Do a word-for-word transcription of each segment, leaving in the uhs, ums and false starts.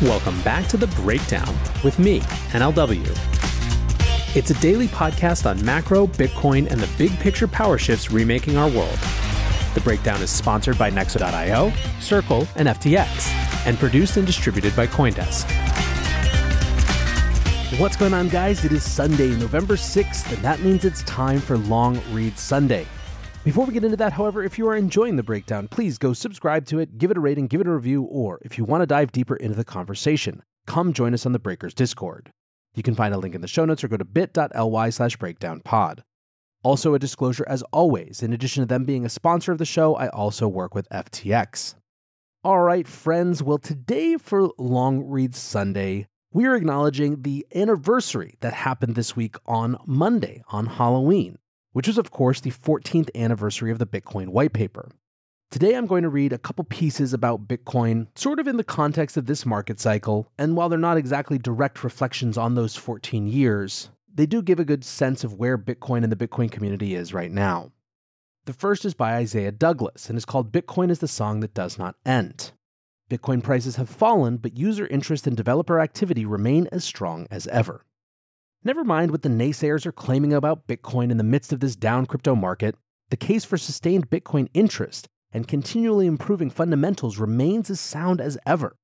Welcome back to The Breakdown with me, N L W. It's a daily podcast on macro, Bitcoin, and the big picture power shifts remaking our world. The Breakdown is sponsored by Nexo dot i o, Circle, and F T X, and produced and distributed by CoinDesk. What's going on, guys? It is Sunday, November sixth, and that means it's time for Long Read Sunday. Before we get into that, however, if you are enjoying The Breakdown, please go subscribe to it, give it a rating, give it a review, or if you want to dive deeper into the conversation, come join us on the Breakers Discord. You can find a link in the show notes or go to bit dot l y slash breakdown pod. Also a disclosure as always, in addition to them being a sponsor of the show, I also work with F T X. All right, friends, well today for Long Read Sunday, we are acknowledging the anniversary that happened this week on Monday, on Halloween, which was of course the fourteenth anniversary of the Bitcoin white paper. Today, I'm going to read a couple pieces about Bitcoin, sort of in the context of this market cycle, and while they're not exactly direct reflections on those fourteen years, they do give a good sense of where Bitcoin and the Bitcoin community is right now. The first is by Isaiah Douglas, and is called Bitcoin is the Song That Does Not End. Bitcoin prices have fallen, but user interest and developer activity remain as strong as ever. Never mind what the naysayers are claiming about Bitcoin in the midst of this down crypto market, the case for sustained Bitcoin interest and continually improving fundamentals remains as sound as ever.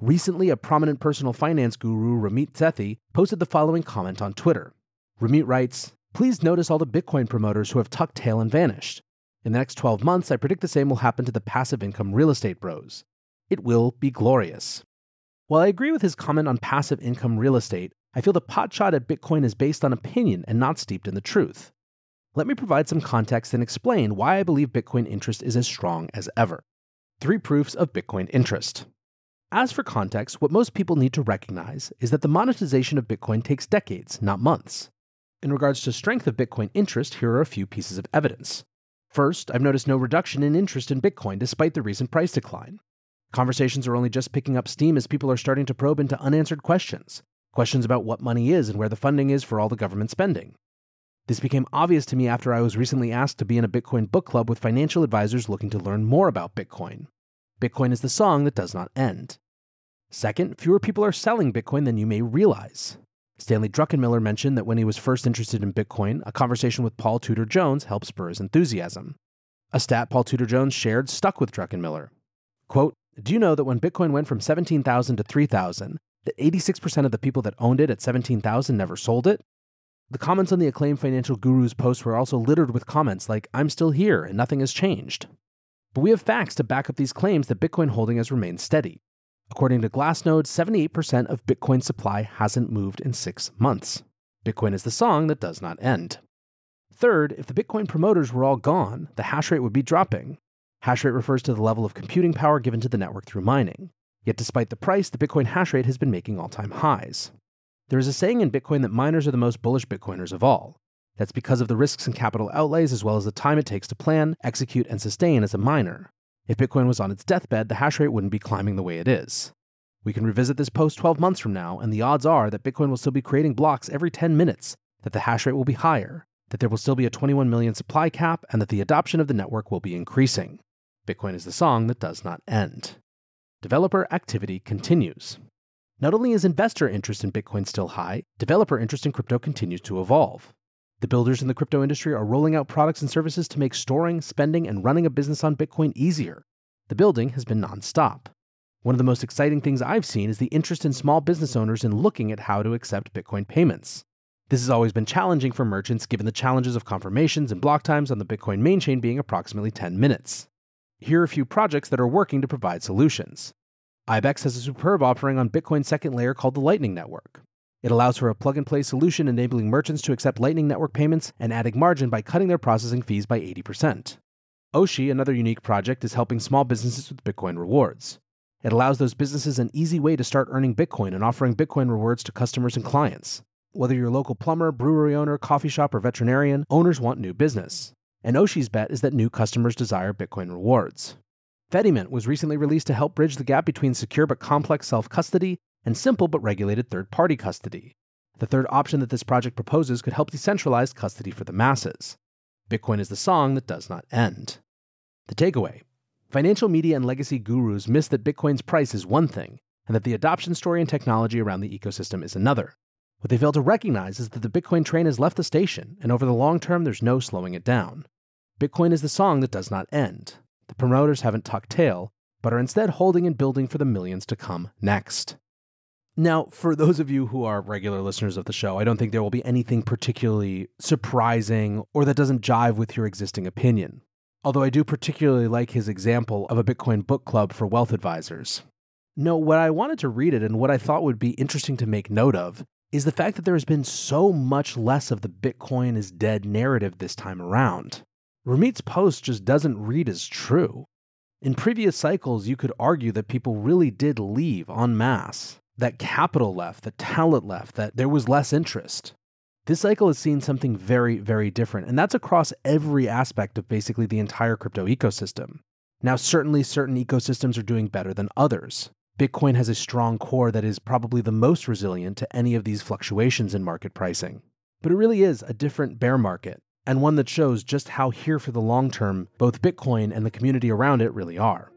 Recently, a prominent personal finance guru, Ramit Sethi, posted the following comment on Twitter. Ramit writes, "Please notice all the Bitcoin promoters who have tucked tail and vanished. In the next twelve months, I predict the same will happen to the passive income real estate bros. It will be glorious." While I agree with his comment on passive income real estate, I feel the pot shot at Bitcoin is based on opinion and not steeped in the truth. Let me provide some context and explain why I believe Bitcoin interest is as strong as ever. Three proofs of Bitcoin interest. As for context, what most people need to recognize is that the monetization of Bitcoin takes decades, not months. In regards to strength of Bitcoin interest, here are a few pieces of evidence. First, I've noticed no reduction in interest in Bitcoin despite the recent price decline. Conversations are only just picking up steam as people are starting to probe into unanswered questions. Questions about what money is and where the funding is for all the government spending. This became obvious to me after I was recently asked to be in a Bitcoin book club with financial advisors looking to learn more about Bitcoin. Bitcoin is the song that does not end. Second, fewer people are selling Bitcoin than you may realize. Stanley Druckenmiller mentioned that when he was first interested in Bitcoin, a conversation with Paul Tudor Jones helped spur his enthusiasm. A stat Paul Tudor Jones shared stuck with Druckenmiller. Quote, "Do you know that when Bitcoin went from seventeen thousand to three thousand, that eighty-six percent of the people that owned it at seventeen thousand never sold it?" The comments on the acclaimed financial guru's posts were also littered with comments like, "I'm still here and nothing has changed." But we have facts to back up these claims that Bitcoin holding has remained steady. According to Glassnode, seventy-eight percent of Bitcoin supply hasn't moved in six months. Bitcoin is the song that does not end. Third, if the Bitcoin promoters were all gone, the hash rate would be dropping. Hash rate refers to the level of computing power given to the network through mining. Yet despite the price, the Bitcoin hash rate has been making all-time highs. There is a saying in Bitcoin that miners are the most bullish Bitcoiners of all. That's because of the risks and capital outlays as well as the time it takes to plan, execute, and sustain as a miner. If Bitcoin was on its deathbed, the hash rate wouldn't be climbing the way it is. We can revisit this post twelve months from now, and the odds are that Bitcoin will still be creating blocks every ten minutes, that the hash rate will be higher, that there will still be a twenty-one million supply cap, and that the adoption of the network will be increasing. Bitcoin is the song that does not end. Developer activity continues. Not only is investor interest in Bitcoin still high, developer interest in crypto continues to evolve. The builders in the crypto industry are rolling out products and services to make storing, spending, and running a business on Bitcoin easier. The building has been nonstop. One of the most exciting things I've seen is the interest in small business owners in looking at how to accept Bitcoin payments. This has always been challenging for merchants given the challenges of confirmations and block times on the Bitcoin main chain being approximately ten minutes. Here are a few projects that are working to provide solutions. I BEX has a superb offering on Bitcoin's second layer called the Lightning Network. It allows for a plug-and-play solution enabling merchants to accept Lightning Network payments and adding margin by cutting their processing fees by eighty percent. Oshi, another unique project, is helping small businesses with Bitcoin rewards. It allows those businesses an easy way to start earning Bitcoin and offering Bitcoin rewards to customers and clients. Whether you're a local plumber, brewery owner, coffee shop, or veterinarian, owners want new business. And Oshi's bet is that new customers desire Bitcoin rewards. Fediment was recently released to help bridge the gap between secure but complex self-custody and simple but regulated third-party custody. The third option that this project proposes could help decentralize custody for the masses. Bitcoin is the song that does not end. The takeaway. Financial media and legacy gurus miss that Bitcoin's price is one thing, and that the adoption story and technology around the ecosystem is another. What they fail to recognize is that the Bitcoin train has left the station, and over the long term, there's no slowing it down. Bitcoin is the song that does not end. The promoters haven't tucked tail, but are instead holding and building for the millions to come next. Now, for those of you who are regular listeners of the show, I don't think there will be anything particularly surprising or that doesn't jive with your existing opinion. Although I do particularly like his example of a Bitcoin book club for wealth advisors. No, what I wanted to read it and what I thought would be interesting to make note of is the fact that there has been so much less of the Bitcoin is dead narrative this time around. Ramit's post just doesn't read as true. In previous cycles, you could argue that people really did leave en masse. That capital left, that talent left, that there was less interest. This cycle has seen something very, very different, and that's across every aspect of basically the entire crypto ecosystem. Now, certainly certain ecosystems are doing better than others. Bitcoin has a strong core that is probably the most resilient to any of these fluctuations in market pricing. But it really is a different bear market, and one that shows just how here for the long term, both Bitcoin and the community around it really are.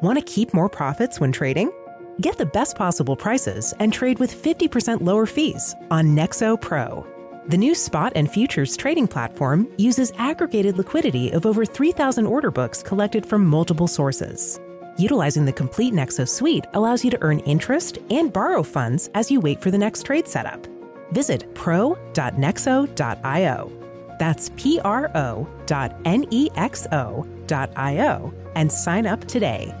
Want to keep more profits when trading? Get the best possible prices and trade with fifty percent lower fees on Nexo Pro. The new spot and futures trading platform uses aggregated liquidity of over three thousand order books collected from multiple sources. Utilizing the complete Nexo suite allows you to earn interest and borrow funds as you wait for the next trade setup. Visit pro dot nexo dot io. That's P R O dot N E X O dot I O and sign up today.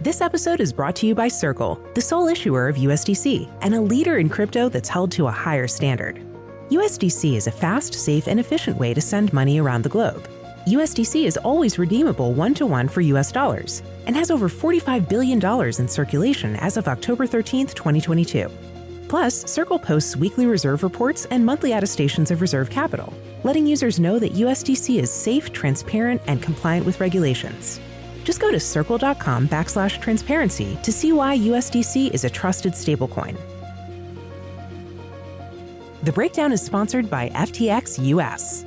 This episode is brought to you by Circle, the sole issuer of U S D C and a leader in crypto that's held to a higher standard. U S D C is a fast, safe, and efficient way to send money around the globe. U S D C is always redeemable one-to-one for U S dollars and has over forty-five billion dollars in circulation as of October thirteenth, twenty twenty-two. Plus, Circle posts weekly reserve reports and monthly attestations of reserve capital, letting users know that U S D C is safe, transparent, and compliant with regulations. Just go to circle.com backslash transparency to see why U S D C is a trusted stablecoin. The Breakdown is sponsored by F T X U S.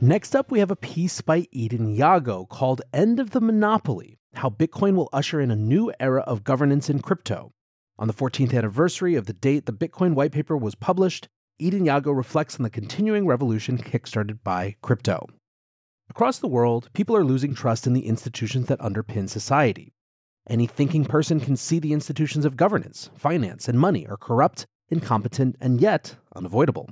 Next up, we have a piece by Eden Yago called End of the Monopoly, How Bitcoin Will Usher in a New Era of Governance in Crypto. On the fourteenth anniversary of the date the Bitcoin white paper was published, Eden Yago reflects on the continuing revolution kickstarted by crypto. Across the world, people are losing trust in the institutions that underpin society. Any thinking person can see the institutions of governance, finance, and money are corrupt, incompetent, and yet unavoidable.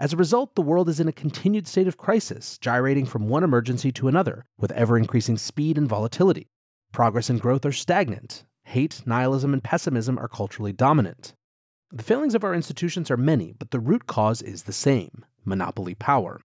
As a result, the world is in a continued state of crisis, gyrating from one emergency to another, with ever-increasing speed and volatility. Progress and growth are stagnant. Hate, nihilism, and pessimism are culturally dominant. The failings of our institutions are many, but the root cause is the same: monopoly power.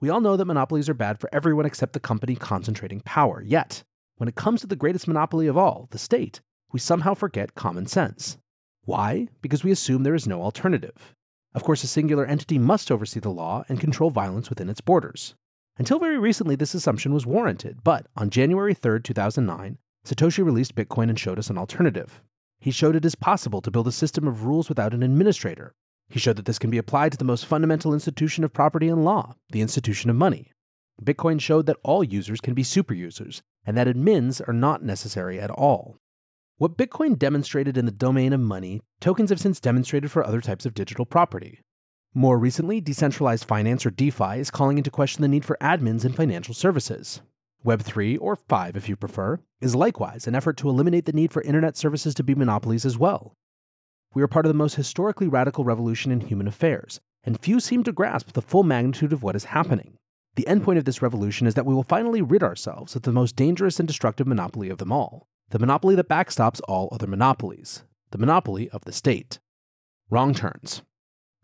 We all know that monopolies are bad for everyone except the company concentrating power. Yet, when it comes to the greatest monopoly of all, the state, we somehow forget common sense. Why? Because we assume there is no alternative. Of course, a singular entity must oversee the law and control violence within its borders. Until very recently, this assumption was warranted, but on January third, two thousand nine, Satoshi released Bitcoin and showed us an alternative. He showed it is possible to build a system of rules without an administrator. He showed that this can be applied to the most fundamental institution of property and law, the institution of money. Bitcoin showed that all users can be superusers, and that admins are not necessary at all. What Bitcoin demonstrated in the domain of money, tokens have since demonstrated for other types of digital property. More recently, decentralized finance, or DeFi, is calling into question the need for admins in financial services. Web three, or five if you prefer, is likewise an effort to eliminate the need for internet services to be monopolies as well. We are part of the most historically radical revolution in human affairs, and few seem to grasp the full magnitude of what is happening. The endpoint of this revolution is that we will finally rid ourselves of the most dangerous and destructive monopoly of them all, the monopoly that backstops all other monopolies, the monopoly of the state. Wrong turns.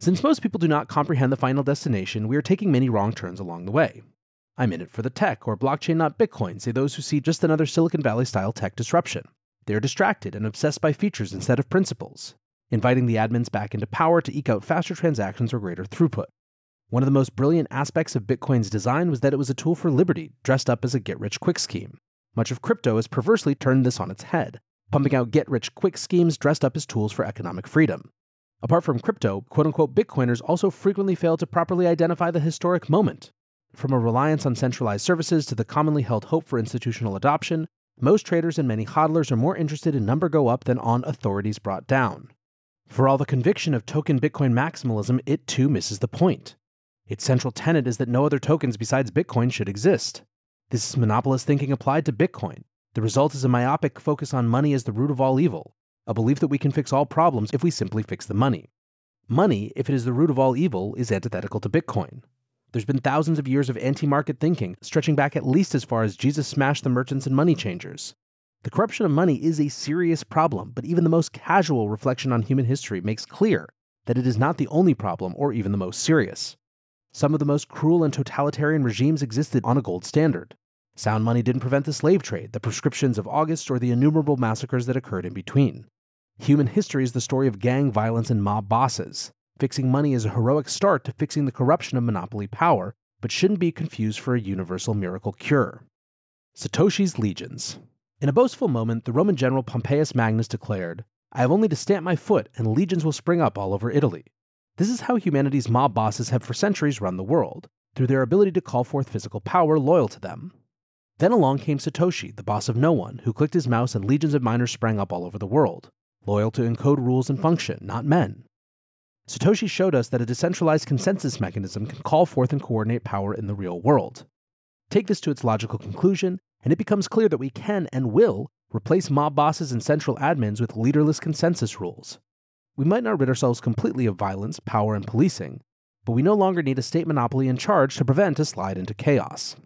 Since most people do not comprehend the final destination, we are taking many wrong turns along the way. I'm in it for the tech, or blockchain not Bitcoin, say those who see just another Silicon Valley-style tech disruption. They are distracted and obsessed by features instead of principles, inviting the admins back into power to eke out faster transactions or greater throughput. One of the most brilliant aspects of Bitcoin's design was that it was a tool for liberty, dressed up as a get-rich-quick scheme. Much of crypto has perversely turned this on its head, pumping out get-rich-quick schemes dressed up as tools for economic freedom. Apart from crypto, quote-unquote Bitcoiners also frequently fail to properly identify the historic moment. From a reliance on centralized services to the commonly held hope for institutional adoption, most traders and many hodlers are more interested in number go up than on authorities brought down. For all the conviction of token Bitcoin maximalism, it too misses the point. Its central tenet is that no other tokens besides Bitcoin should exist. This is monopolist thinking applied to Bitcoin. The result is a myopic focus on money as the root of all evil, a belief that we can fix all problems if we simply fix the money. Money, if it is the root of all evil, is antithetical to Bitcoin. There's been thousands of years of anti-market thinking, stretching back at least as far as Jesus smashed the merchants and money changers. The corruption of money is a serious problem, but even the most casual reflection on human history makes clear that it is not the only problem or even the most serious. Some of the most cruel and totalitarian regimes existed on a gold standard. Sound money didn't prevent the slave trade, the proscriptions of August, or the innumerable massacres that occurred in between. Human history is the story of gang violence and mob bosses. Fixing money is a heroic start to fixing the corruption of monopoly power, but shouldn't be confused for a universal miracle cure. Satoshi's legions. In a boastful moment, the Roman general Pompeius Magnus declared, "I have only to stamp my foot, and legions will spring up all over Italy." This is how humanity's mob bosses have for centuries run the world, through their ability to call forth physical power loyal to them. Then along came Satoshi, the boss of no one, who clicked his mouse and legions of miners sprang up all over the world, loyal to encode rules and function, not men. Satoshi showed us that a decentralized consensus mechanism can call forth and coordinate power in the real world. Take this to its logical conclusion, and it becomes clear that we can and will replace mob bosses and central admins with leaderless consensus rules. We might not rid ourselves completely of violence, power, and policing, but we no longer need a state monopoly in charge to prevent a slide into chaos.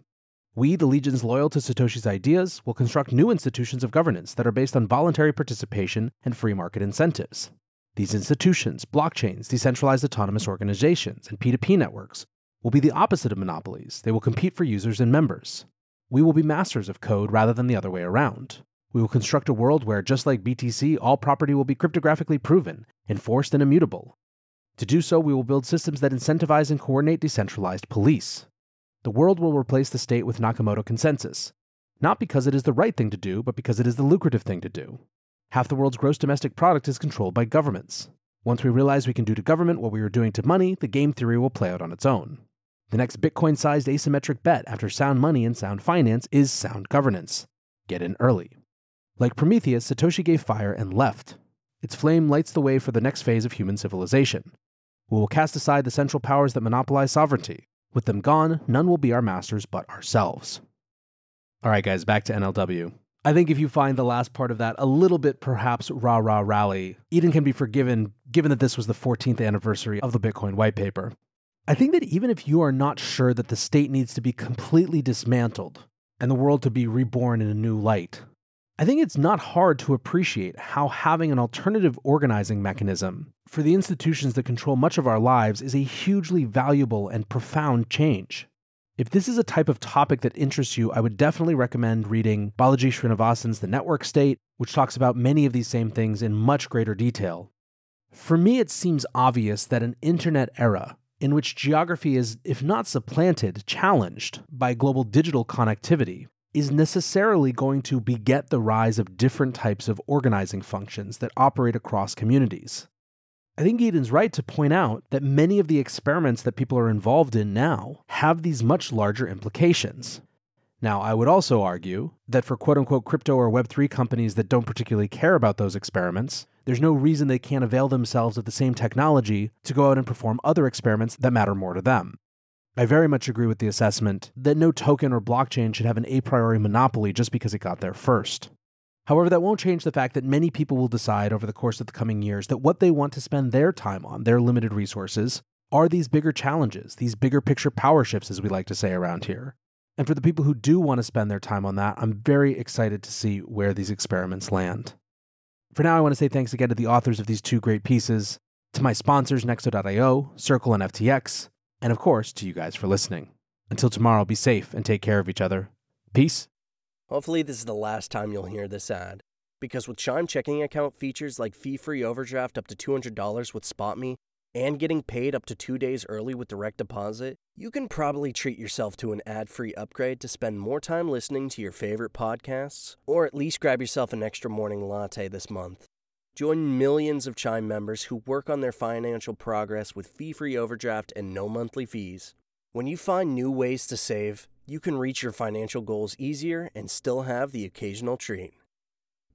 We, the legions loyal to Satoshi's ideas, will construct new institutions of governance that are based on voluntary participation and free market incentives. These institutions, blockchains, decentralized autonomous organizations, and P two P networks will be the opposite of monopolies. They will compete for users and members. We will be masters of code rather than the other way around. We will construct a world where, just like B T C, all property will be cryptographically proven, enforced, and immutable. To do so, we will build systems that incentivize and coordinate decentralized police. The world will replace the state with Nakamoto consensus, not because it is the right thing to do, but because it is the lucrative thing to do. Half the world's gross domestic product is controlled by governments. Once we realize we can do to government what we were doing to money, the game theory will play out on its own. The next Bitcoin-sized asymmetric bet after sound money and sound finance is sound governance. Get in early. Like Prometheus, Satoshi gave fire and left. Its flame lights the way for the next phase of human civilization. We will cast aside the central powers that monopolize sovereignty. With them gone, none will be our masters but ourselves. All right, guys, back to N L W. I think if you find the last part of that a little bit perhaps rah-rah rally, Eden can be forgiven given that this was the fourteenth anniversary of the Bitcoin white paper. I think that even if you are not sure that the state needs to be completely dismantled and the world to be reborn in a new light, I think it's not hard to appreciate how having an alternative organizing mechanism for the institutions that control much of our lives is a hugely valuable and profound change. If this is a type of topic that interests you, I would definitely recommend reading Balaji Srinivasan's The Network State, which talks about many of these same things in much greater detail. For me, it seems obvious that an internet era in which geography is, if not supplanted, challenged by global digital connectivity, is necessarily going to beget the rise of different types of organizing functions that operate across communities. I think Eden's right to point out that many of the experiments that people are involved in now have these much larger implications. Now, I would also argue that for quote-unquote crypto or Web three companies that don't particularly care about those experiments, there's no reason they can't avail themselves of the same technology to go out and perform other experiments that matter more to them. I very much agree with the assessment that no token or blockchain should have an a priori monopoly just because it got there first. However, that won't change the fact that many people will decide over the course of the coming years that what they want to spend their time on, their limited resources, are these bigger challenges, these bigger picture power shifts, as we like to say around here. And for the people who do want to spend their time on that, I'm very excited to see where these experiments land. For now, I want to say thanks again to the authors of these two great pieces, to my sponsors, Nexo dot io, Circle, and F T X, and of course, to you guys for listening. Until tomorrow, be safe and take care of each other. Peace. Hopefully this is the last time you'll hear this ad, because with Chime checking account features like fee-free overdraft up to two hundred dollars with SpotMe and getting paid up to two days early with direct deposit, you can probably treat yourself to an ad-free upgrade to spend more time listening to your favorite podcasts, or at least grab yourself an extra morning latte this month. Join millions of Chime members who work on their financial progress with fee-free overdraft and no monthly fees. When you find new ways to save, you can reach your financial goals easier and still have the occasional treat.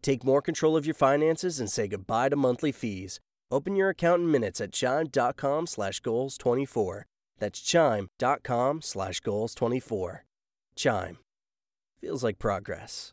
Take more control of your finances and say goodbye to monthly fees. Open your account in minutes at chime dot com slash goals twenty-four. That's chime dot com slash goals twenty-four. Chime. Feels like progress.